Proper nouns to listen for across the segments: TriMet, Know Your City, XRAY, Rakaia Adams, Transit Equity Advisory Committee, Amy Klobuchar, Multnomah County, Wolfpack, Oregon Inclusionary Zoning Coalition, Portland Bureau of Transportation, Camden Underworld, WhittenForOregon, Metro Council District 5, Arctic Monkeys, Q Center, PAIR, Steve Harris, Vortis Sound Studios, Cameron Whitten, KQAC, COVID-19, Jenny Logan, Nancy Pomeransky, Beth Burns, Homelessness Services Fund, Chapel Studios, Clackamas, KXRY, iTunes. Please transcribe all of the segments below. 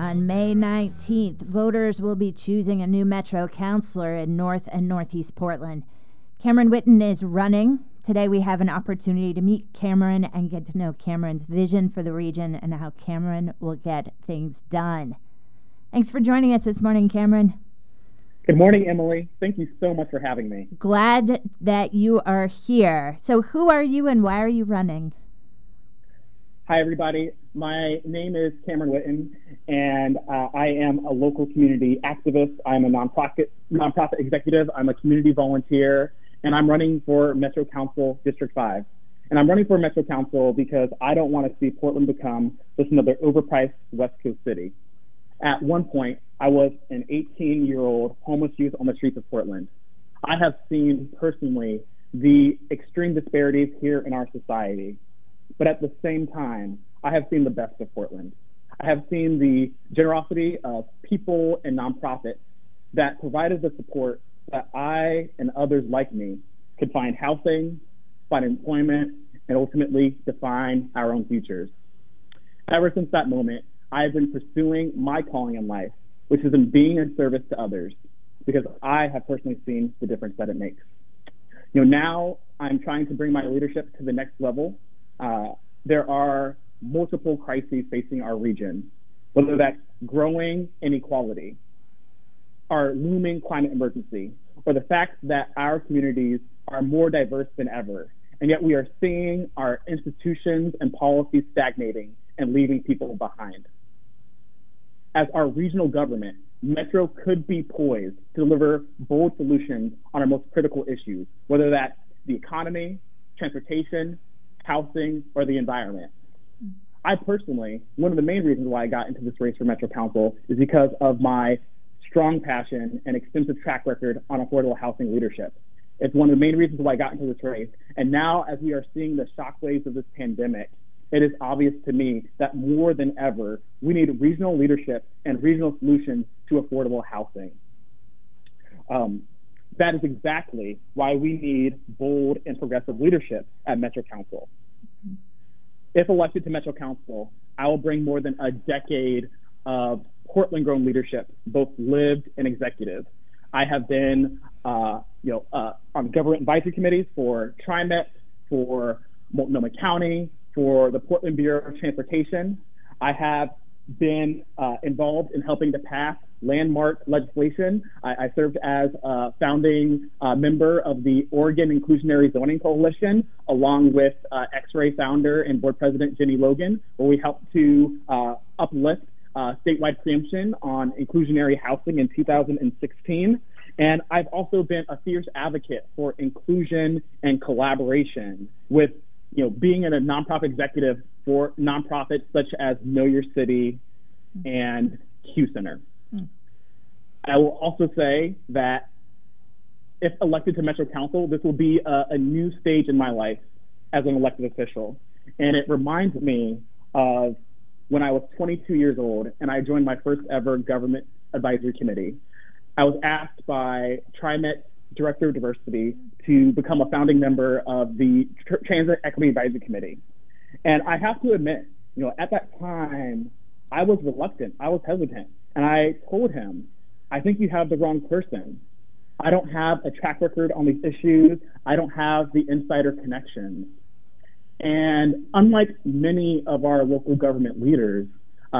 On May 19th, voters will be choosing a new Metro Councilor in North and Northeast Portland. Cameron Whitten is running. Today we have an opportunity to meet Cameron and get to know Cameron's vision for the region and how Cameron will get things done. Thanks for joining us this morning, Cameron. Good morning, Emily. Thank you so much for having me. Glad that you are here. So who are you and why are you running? Hi, everybody. My name is Cameron Whitten, and I am a local community activist. I'm a nonprofit executive. I'm a community volunteer, and I'm running for Metro Council District 5. And I'm running for Metro Council because I don't want to see Portland become just another overpriced West Coast city. At one point, I was an 18-year-old homeless youth on the streets of Portland. I have seen personally the extreme disparities here in our society, but at the same time, I have seen the best of Portland. I have seen the generosity of people and nonprofits that provided the support that I and others like me could find housing, find employment, and ultimately define our own futures. Ever since that moment, I have been pursuing my calling in life, which is in being in service to others, because I have personally seen the difference that it makes. You know, now I'm trying to bring my leadership to the next level. There are multiple crises facing our region, whether that's growing inequality, our looming climate emergency, or the fact that our communities are more diverse than ever, and yet we are seeing our institutions and policies stagnating and leaving people behind. As our regional government, Metro could be poised to deliver bold solutions on our most critical issues, whether that's the economy, transportation, housing, or the environment. I personally, one of the main reasons why I got into this race for Metro Council is because of my strong passion and extensive track record on affordable housing leadership. It's one of the main reasons why I got into this race. And now, as we are seeing the shockwaves of this pandemic, it is obvious to me that more than ever, we need regional leadership and regional solutions to affordable housing. That is exactly why we need bold and progressive leadership at Metro Council. If elected to Metro Council, I will bring more than a decade of Portland-grown leadership, both lived and executive. I have been on government advisory committees for TriMet, for Multnomah County, for the Portland Bureau of Transportation. I have been involved in helping to pass landmark legislation. I served as a founding member of the Oregon Inclusionary Zoning Coalition, along with XRAY founder and board president Jenny Logan, where we helped to uplift statewide preemption on inclusionary housing in 2016. And I've also been a fierce advocate for inclusion and collaboration with being a nonprofit executive for nonprofits such as Know Your City and Q Center. I will also say that if elected to Metro Council, this will be a new stage in my life as an elected official. And it reminds me of when I was 22 years old and I joined my first ever government advisory committee. I was asked by TriMet Director of Diversity to become a founding member of the Transit Equity Advisory Committee. And I have to admit, at that time, I was reluctant, I was hesitant. And I told him, I think you have the wrong person. I don't have a track record on these issues. I don't have the insider connections. And unlike many of our local government leaders,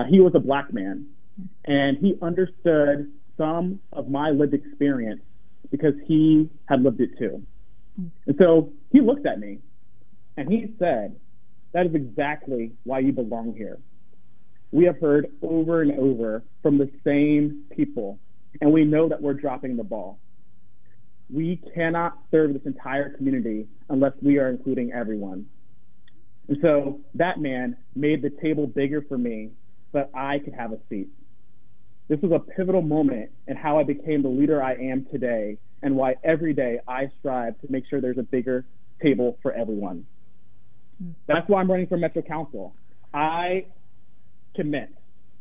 he was a black man. And he understood some of my lived experience because he had lived it too. And so he looked at me and he said, that is exactly why you belong here. We have heard over and over from the same people, and we know that we're dropping the ball. We cannot serve this entire community unless we are including everyone. And so that man made the table bigger for me so that I could have a seat. This was a pivotal moment in how I became the leader I am today and why every day I strive to make sure there's a bigger table for everyone. That's why I'm running for Metro Council. I commit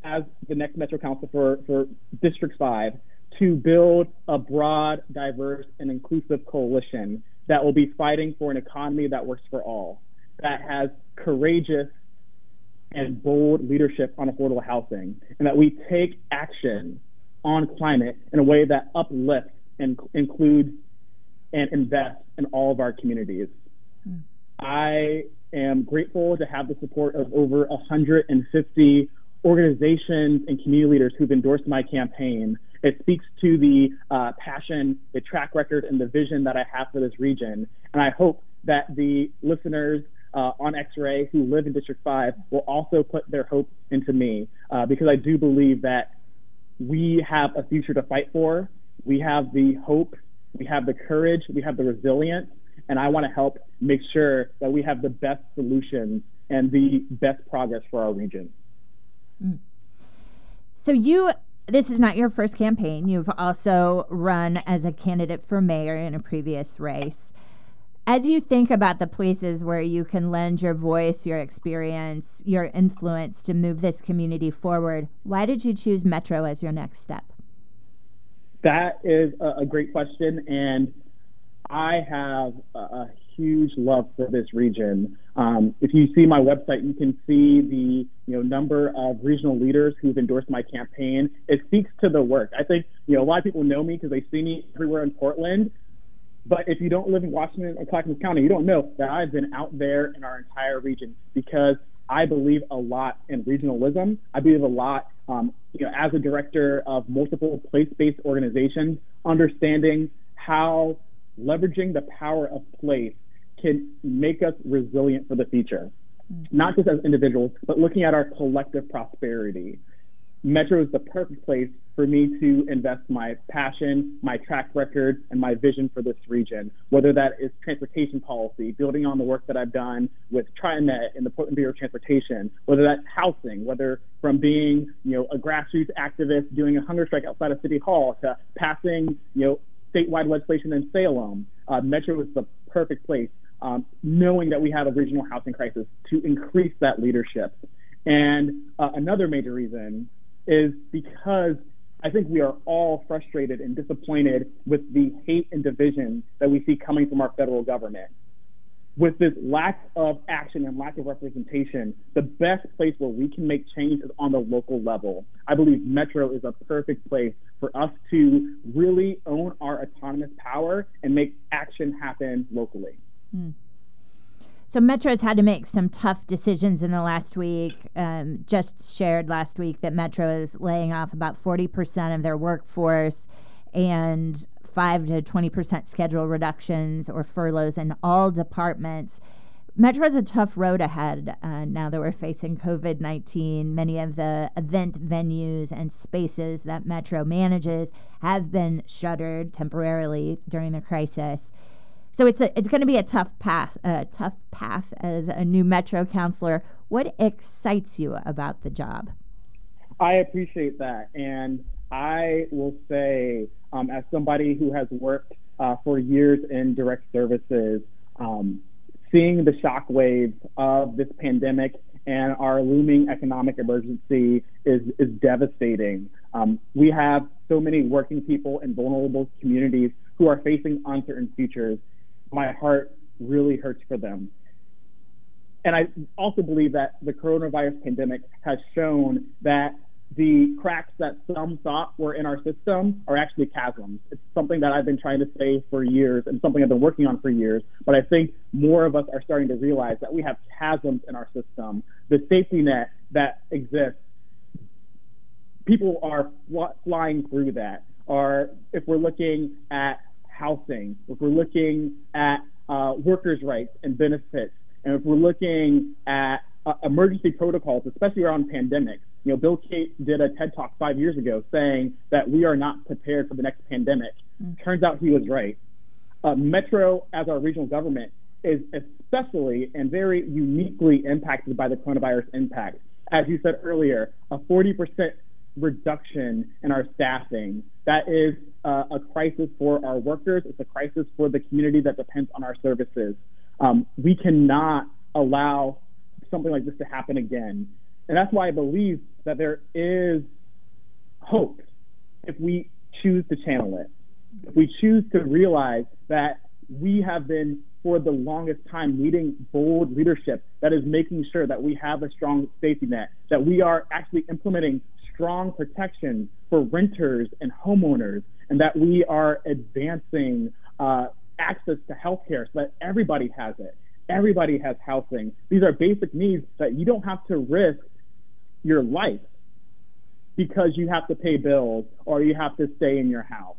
as the next Metro Council for District 5 to build a broad, diverse, and inclusive coalition that will be fighting for an economy that works for all, that has courageous and bold leadership on affordable housing, and that we take action on climate in a way that uplifts and includes and invests in all of our communities. Mm. I am grateful to have the support of over 150 organizations and community leaders who've endorsed my campaign. It speaks to the passion, the track record, and the vision that I have for this region. And I hope that the listeners on XRAY who live in District 5 will also put their hope into me, because I do believe that we have a future to fight for. We have the hope, we have the courage, we have the resilience, and I want to help make sure that we have the best solutions and the best progress for our region. Mm. So this is not your first campaign. You've also run as a candidate for mayor in a previous race. As you think about the places where you can lend your voice, your experience, your influence to move this community forward, why did you choose Metro as your next step? That is a great question, and I have a huge love for this region. If you see my website, you can see the number of regional leaders who've endorsed my campaign. It speaks to the work. I think a lot of people know me because they see me everywhere in Portland, but if you don't live in Washington or Clackamas County, you don't know that I've been out there in our entire region, because I believe a lot in regionalism. I believe a lot, as a director of multiple place-based organizations, understanding how leveraging the power of place can make us resilient for the future, mm-hmm. not just as individuals, but looking at our collective prosperity. Metro is the perfect place for me to invest my passion, my track record, and my vision for this region, whether that is transportation policy, building on the work that I've done with TriMet and the Portland Bureau of Transportation, whether that's housing, whether from being a grassroots activist doing a hunger strike outside of City Hall to passing statewide legislation in Salem. Metro is the perfect place, knowing that we have a regional housing crisis, to increase that leadership. And another major reason is because I think we are all frustrated and disappointed with the hate and division that we see coming from our federal government. With this lack of action and lack of representation, the best place where we can make change is on the local level. I believe Metro is a perfect place for us to really own our autonomous power and make action happen locally. Mm. So Metro's had to make some tough decisions in the last week. Just shared last week that Metro is laying off about 40% of their workforce and 5 to 20% schedule reductions or furloughs in all departments. Metro has a tough road ahead now that we're facing COVID-19. Many of the event venues and spaces that Metro manages have been shuttered temporarily during the crisis. So it's going to be a tough path as a new Metro counselor. What excites you about the job? I appreciate that, and I will say, as somebody who has worked for years in direct services, seeing the shockwaves of this pandemic and our looming economic emergency is devastating. We have so many working people in vulnerable communities who are facing uncertain futures. My heart really hurts for them. And I also believe that the coronavirus pandemic has shown that the cracks that some thought were in our system are actually chasms. It's something that I've been trying to say for years and something I've been working on for years, but I think more of us are starting to realize that we have chasms in our system. The safety net that exists, people are flying through that. Or if we're looking at housing, if we're looking at workers' rights and benefits, and if we're looking at emergency protocols, especially around pandemics. Bill Gates did a TED Talk 5 years ago saying that we are not prepared for the next pandemic. Mm. Turns out he was right. Metro, as our regional government, is especially and very uniquely impacted by the coronavirus impact. As you said earlier, a 40% reduction in our staffing. That is a crisis for our workers. It's a crisis for the community that depends on our services. We cannot allow something like this to happen again. And that's why I believe that there is hope if we choose to channel it, if we choose to realize that we have been for the longest time needing bold leadership that is making sure that we have a strong safety net, that we are actually implementing strong protections for renters and homeowners, and that we are advancing access to healthcare so that everybody has it. Everybody has housing. These are basic needs that you don't have to risk your life because you have to pay bills or you have to stay in your house.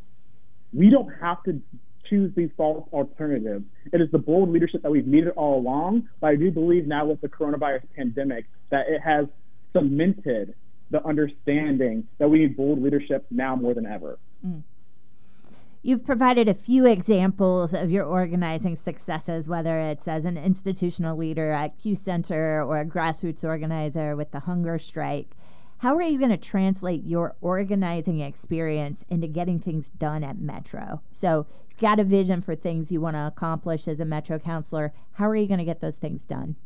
We don't have to choose these false alternatives. It is the bold leadership that we've needed all along, but I do believe now with the coronavirus pandemic that it has cemented the understanding that we need bold leadership now more than ever. Mm. You've provided a few examples of your organizing successes, whether it's as an institutional leader at Q Center or a grassroots organizer with the hunger strike. How are you going to translate your organizing experience into getting things done at Metro? So you've got a vision for things you want to accomplish as a Metro counselor. How are you going to get those things done?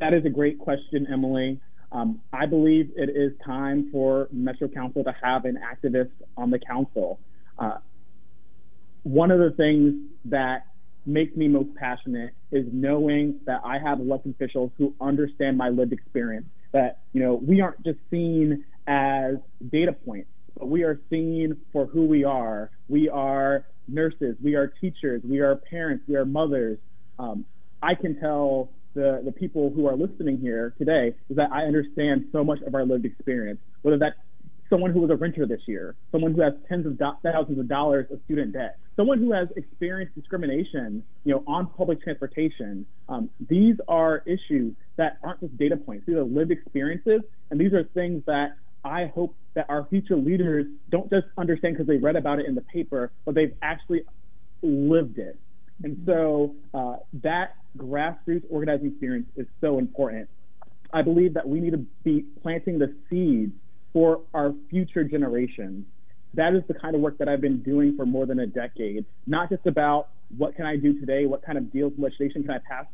That is a great question, Emily. I believe it is time for Metro Council to have an activist on the council. One of the things that makes me most passionate is knowing that I have elected officials who understand my lived experience, that, you know, we aren't just seen as data points, but we are seen for who we are. We are nurses, we are teachers, we are parents, we are mothers. I can tell the people who are listening here today is that I understand so much of our lived experience, whether that's someone who was a renter this year, someone who has tens of thousands of dollars of student debt, someone who has experienced discrimination, you know, on public transportation. These are issues that aren't just data points. These are lived experiences, and these are things that I hope that our future leaders don't just understand because they read about it in the paper, but they've actually lived it. And so that grassroots organizing experience is so important. I believe that we need to be planting the seeds for our future generations. That is the kind of work that I've been doing for more than a decade, not just about what can I do today, what kind of deals and legislation can I pass,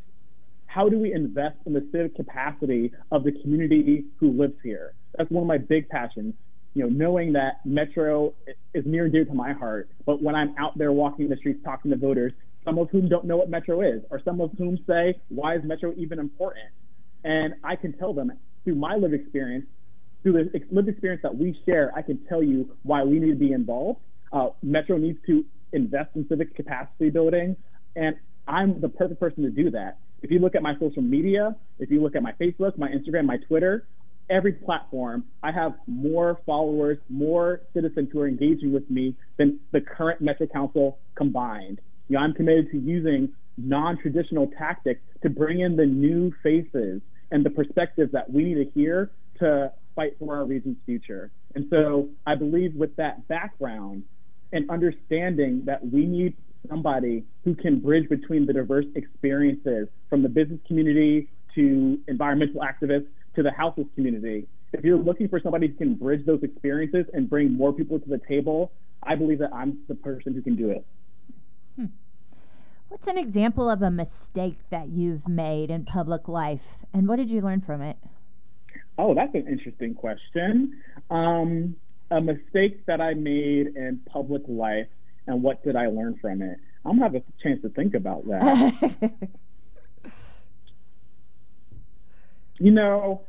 how do we invest in the civic capacity of the community who lives here? That's one of my big passions. You know, knowing that Metro is near and dear to my heart, but when I'm out there walking the streets talking to voters, some of whom don't know what Metro is, or some of whom say, why is Metro even important? And I can tell them through my lived experience, through the lived experience that we share, I can tell you why we need to be involved. Metro needs to invest in civic capacity building, and I'm the perfect person to do that. If you look at my social media, if you look at my Facebook, my Instagram, my Twitter, every platform, I have more followers, more citizens who are engaging with me than the current Metro Council combined. You know, I'm committed to using non-traditional tactics to bring in the new faces and the perspectives that we need to hear to fight for our region's future. And so I believe with that background and understanding that we need somebody who can bridge between the diverse experiences from the business community to environmental activists to the houseless community. If you're looking for somebody who can bridge those experiences and bring more people to the table, I believe that I'm the person who can do it. What's an example of a mistake that you've made in public life, and what did you learn from it? Oh, that's an interesting question. A mistake that I made in public life, and what did I learn from it? I'm going to have a chance to think about that. You know,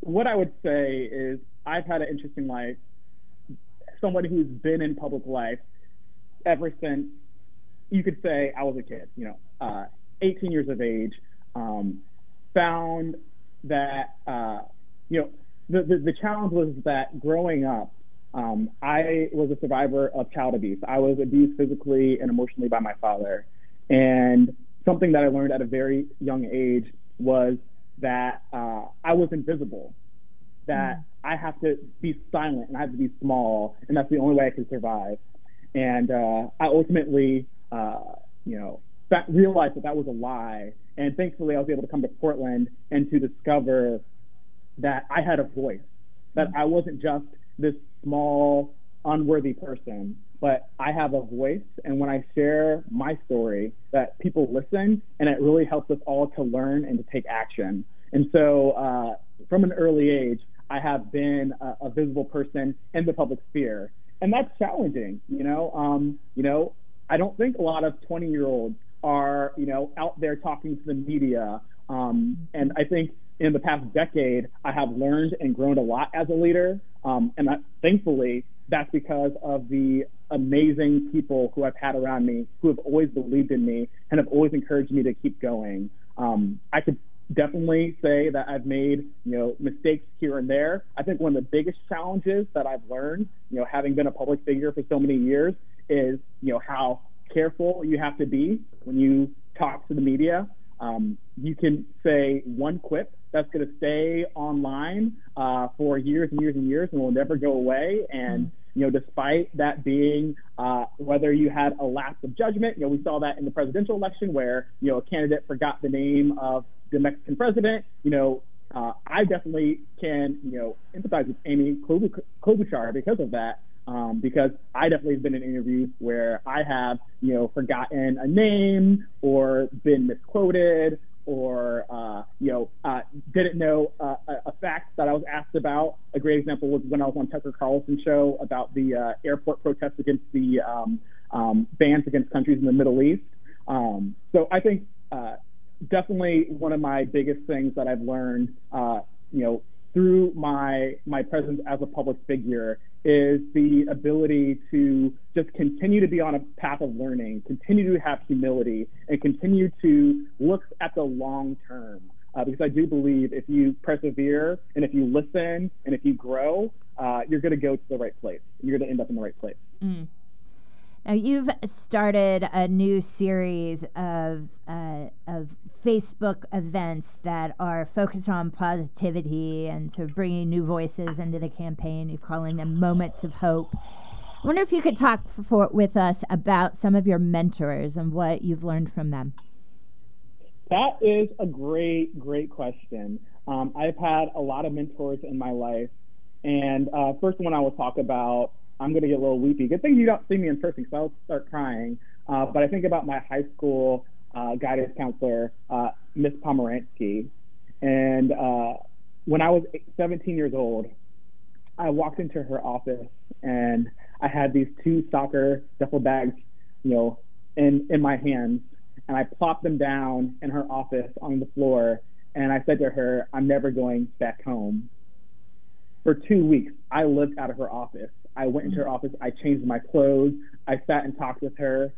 what I would say is I've had an interesting life, somebody who's been in public life ever since, you could say I was a kid, you know, 18 years of age, found that, you know, the challenge was that growing up, I was a survivor of child abuse. I was abused physically and emotionally by my father. And something that I learned at a very young age was that I was invisible, that I have to be silent and I have to be small, and that's the only way I could survive. And I ultimately, you know, realized that that was a lie. And thankfully, I was able to come to Portland and to discover that I had a voice, that I wasn't just this small, unworthy person, but I have a voice. And when I share my story, that people listen, and it really helps us all to learn and to take action. And so from an early age, I have been a visible person in the public sphere. And that's challenging, you know. I don't think a lot of 20-year-olds are, you know, out there talking to the media. And I think in the past decade, I have learned and grown a lot as a leader. And thankfully, that's because of the amazing people who I've had around me, who have always believed in me and have always encouraged me to keep going. I could definitely say that I've made, you know, mistakes here and there. I think one of the biggest challenges that I've learned, you know, having been a public figure for so many years, is, you know, how careful you have to be when you talk to the media. You can say one quip that's going to stay online for years and years and years and will never go away. And, you know, despite that being whether you had a lapse of judgment, you know, we saw that in the presidential election where, you know, a candidate forgot the name of the Mexican president. You know, I definitely can, you know, empathize with Amy Klobuchar because of that, because I definitely have been in interviews where I have, you know, forgotten a name or been misquoted or, you know, didn't know a fact that I was asked about. A great example was when I was on Tucker Carlson show about the airport protests against the bans against countries in the Middle East. So I think definitely one of my biggest things that I've learned, you know, through my presence as a public figure is the ability to just continue to be on a path of learning, continue to have humility, and continue to look at the long term. Because I do believe if you persevere and if you listen and if you grow, you're going to go to the right place. You're going to end up in the right place. Mm. Now, you've started a new series of Facebook events that are focused on positivity and sort of bringing new voices into the campaign. You're calling them Moments of Hope. I wonder if you could talk with us about some of your mentors and what you've learned from them. That is a great, great question. I've had a lot of mentors in my life. And first one I will talk about, I'm going to get a little weepy. Good thing you don't see me in person because I'll start crying. But I think about my high school guidance counselor, Miss Pomeransky. And when I was 17 years old, I walked into her office and I had these two soccer duffel bags, you know, in my hands. And I plopped them down in her office on the floor. And I said to her, I'm never going back home. For 2 weeks, I lived out of her office. I went into her office, I changed my clothes, I sat and talked with her.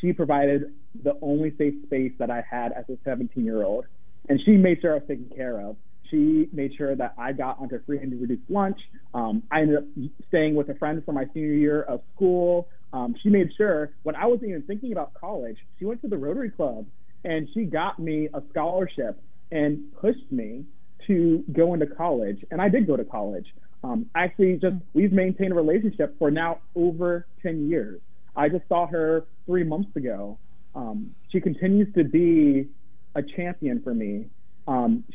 She provided the only safe space that I had as a 17-year-old. And she made sure I was taken care of. She made sure that I got onto free and reduced lunch. I ended up staying with a friend for my senior year of school. She made sure, when I wasn't even thinking about college, she went to the Rotary Club and she got me a scholarship and pushed me to go into college. And I did go to college. Actually, we've maintained a relationship for now over 10 years. I just saw her 3 months ago. She continues to be a champion for me.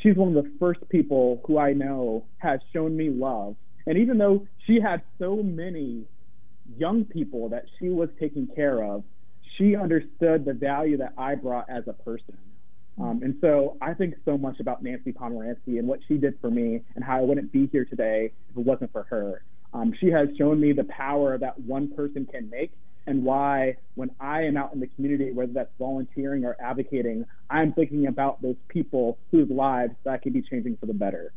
She's one of the first people who I know has shown me love. And even though she had so many young people that she was taking care of, she understood the value that I brought as a person. And so I think so much about Nancy Pomeransky and what she did for me and how I wouldn't be here today if it wasn't for her. She has shown me the power that one person can make and why when I am out in the community, whether that's volunteering or advocating, I'm thinking about those people whose lives that I could be changing for the better.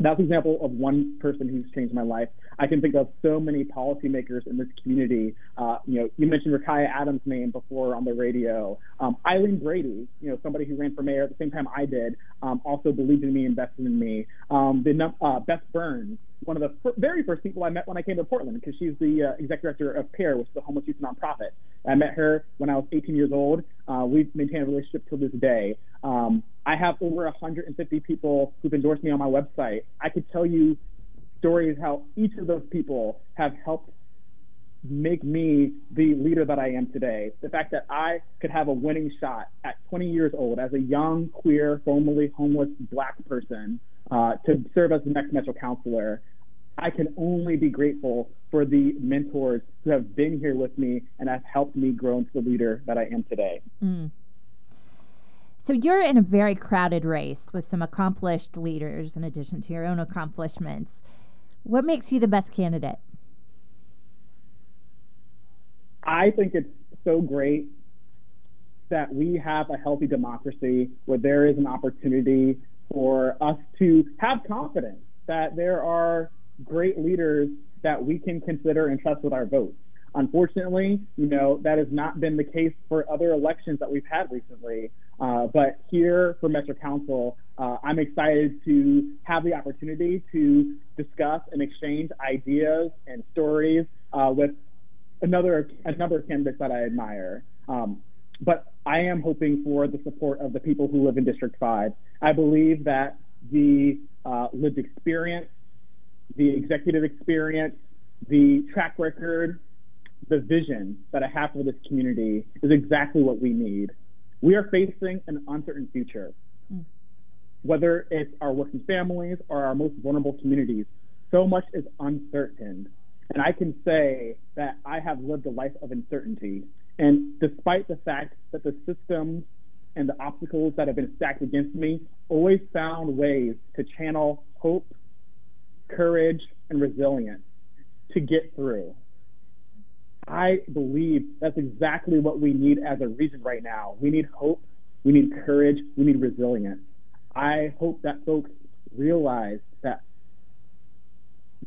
That's an example of one person who's changed my life. I can think of so many policymakers in this community. You know, you mentioned Rakaia Adams' name before on the radio. Eileen Brady, you know, somebody who ran for mayor at the same time I did, also believed in me, invested in me. Beth Burns, one of the very first people I met when I came to Portland, because she's the executive director of PAIR, which is a homeless youth nonprofit. I met her when I was 18 years old. We've maintained a relationship till this day. I have over 150 people who've endorsed me on my website. I could tell you stories how each of those people have helped make me the leader that I am today. The fact that I could have a winning shot at 20 years old as a young, queer, formerly homeless Black person to serve as the next Metro Councilor, I can only be grateful for the mentors who have been here with me and have helped me grow into the leader that I am today. Mm. So you're in a very crowded race with some accomplished leaders in addition to your own accomplishments. What makes you the best candidate? I think it's so great that we have a healthy democracy where there is an opportunity for us to have confidence that there are great leaders that we can consider and trust with our votes. Unfortunately, you know, that has not been the case for other elections that we've had recently. But here for Metro Council, I'm excited to have the opportunity to discuss and exchange ideas and stories with another candidate that I admire. But I am hoping for the support of the people who live in District 5. I believe that the lived experience, the executive experience, the track record, the vision that I have for this community is exactly what we need. We are facing an uncertain future, whether it's our working families or our most vulnerable communities. So much is uncertain. And I can say that I have lived a life of uncertainty. And despite the fact that the systems and the obstacles that have been stacked against me always found ways to channel hope, courage, and resilience to get through. I believe that's exactly what we need as a region right now. We need hope, we need courage, we need resilience. I hope that folks realize that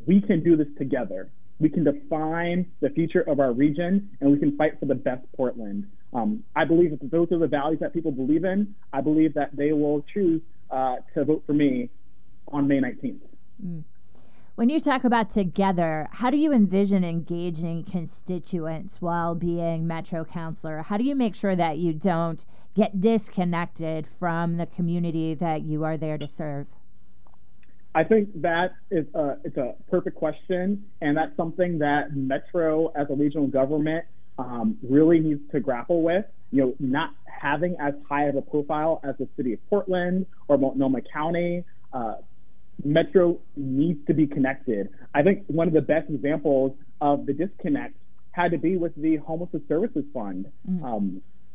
we can do this together. We can define the future of our region, and we can fight for the best Portland. I believe that those are the values that people believe in. I believe that they will choose to vote for me on May 19th. Mm. When you talk about together, how do you envision engaging constituents while being Metro Councilor? How do you make sure that you don't get disconnected from the community that you are there to serve? I think that is it's a perfect question, and that's something that Metro as a regional government really needs to grapple with. You know, not having as high of a profile as the city of Portland or Multnomah County, Metro needs to be connected. I think one of the best examples of the disconnect had to be with the Homelessness Services Fund.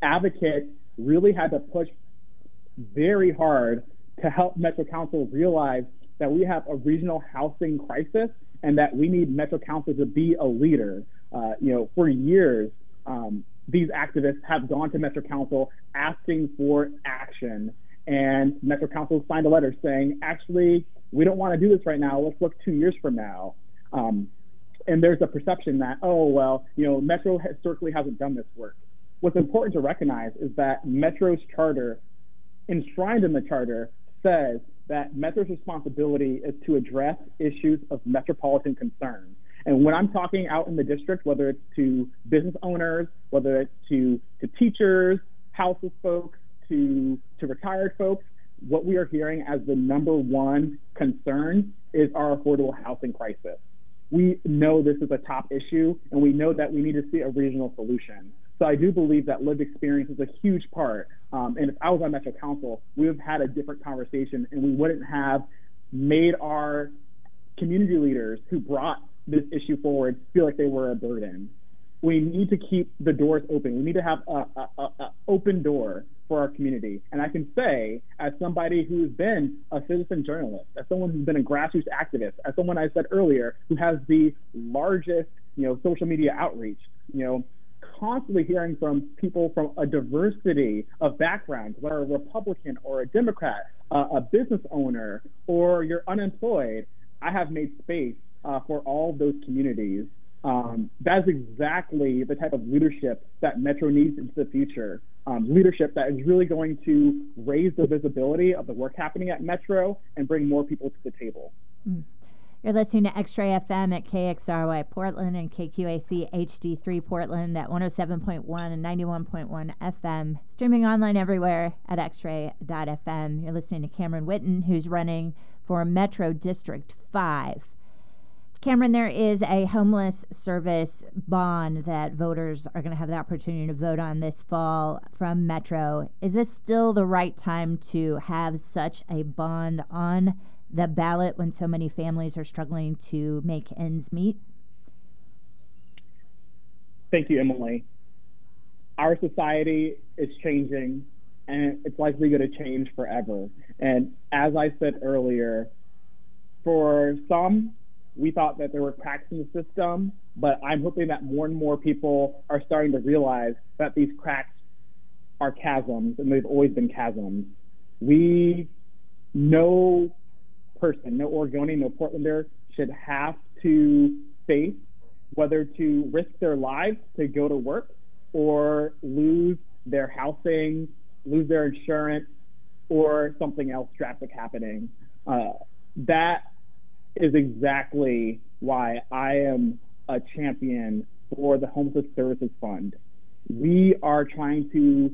Advocates really had to push very hard to help Metro Council realize that we have a regional housing crisis and that we need Metro Council to be a leader. You know, for years, these activists have gone to Metro Council asking for action, and Metro Council signed a letter saying, actually, we don't want to do this right now. Let's look 2 years from now. And there's a perception that, oh, well, you know, Metro historically hasn't done this work. What's important to recognize is that Metro's charter, enshrined in the charter, says that Metro's responsibility is to address issues of metropolitan concern. And when I'm talking out in the district, whether it's to business owners, whether it's to teachers, houseless folks, to retired folks, what we are hearing as the number one concern is our affordable housing crisis. We know this is a top issue, and we know that we need to see a regional solution. So I do believe that lived experience is a huge part. And if I was on Metro Council, we would have had a different conversation, and we wouldn't have made our community leaders who brought this issue forward feel like they were a burden. We need to keep the doors open. We need to have an open door for our community. And I can say, as somebody who's been a citizen journalist, as someone who's been a grassroots activist, as someone I said earlier, who has the largest, you know, social media outreach, you know, constantly hearing from people from a diversity of backgrounds, whether a Republican or a Democrat, a business owner, or you're unemployed, I have made space for all of those communities. That's exactly the type of leadership that Metro needs into the future. Leadership that is really going to raise the visibility of the work happening at Metro and bring more people to the table. Mm. You're listening to XRAY FM at KXRY Portland and KQAC HD3 Portland at 107.1 and 91.1 FM. Streaming online everywhere at xray.fm. You're listening to Cameron Whitten, who's running for Metro District 5. Cameron, there is a homeless service bond that voters are going to have the opportunity to vote on this fall from Metro. Is this still the right time to have such a bond on the ballot when so many families are struggling to make ends meet? Thank you, Emily. Our society is changing, and it's likely going to change forever. And as I said earlier, for some, we thought that there were cracks in the system, but I'm hoping that more and more people are starting to realize that these cracks are chasms, and they've always been chasms. No person, no Oregonian, no Portlander should have to face whether to risk their lives to go to work or lose their housing, lose their insurance, or something else drastic happening. That is exactly why I am a champion for the Homelessness Services Fund. We are trying to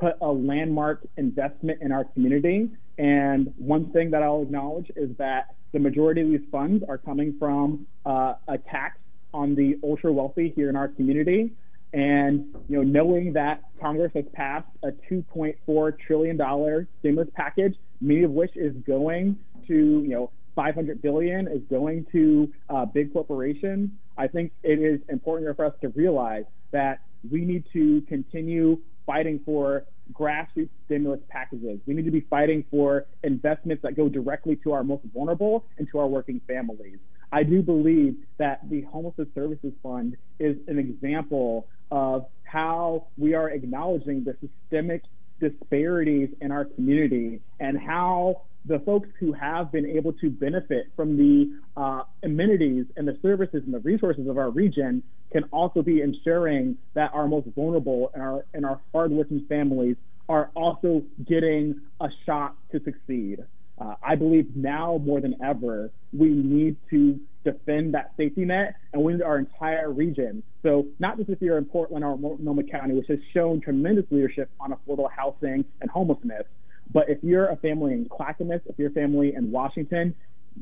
put a landmark investment in our community. And one thing that I'll acknowledge is that the majority of these funds are coming from a tax on the ultra wealthy here in our community. And you know, knowing that Congress has passed a $2.4 trillion stimulus package, many of which is going to, you know, $500 billion is going to big corporations, I think it is important for us to realize that we need to continue fighting for grassroots stimulus packages. We need to be fighting for investments that go directly to our most vulnerable and to our working families. I do believe that the Homelessness Services Fund is an example of how we are acknowledging the systemic disparities in our community and how the folks who have been able to benefit from the amenities and the services and the resources of our region can also be ensuring that our most vulnerable and our hardworking families are also getting a shot to succeed. I believe now more than ever, we need to defend that safety net and win our entire region. So not just if you're in Portland or Multnomah County, which has shown tremendous leadership on affordable housing and homelessness, but if you're a family in Clackamas, if you're a family in Washington,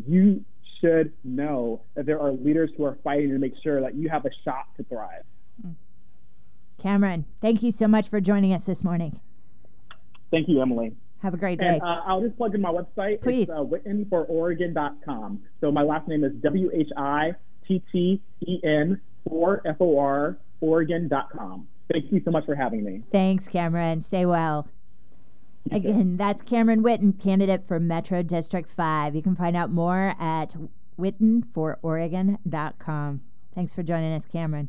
you should know that there are leaders who are fighting to make sure that you have a shot to thrive. Cameron, thank you so much for joining us this morning. Thank you, Emily. Have a great day. And, I'll just plug in my website. Please. It's WhittenForOregon.com. So my last name is WhittenForOregon.com. Thank you so much for having me. Thanks, Cameron. Stay well. Again, that's Cameron Whitten, candidate for Metro District 5. You can find out more at WhittenForOregon.com. Thanks for joining us, Cameron.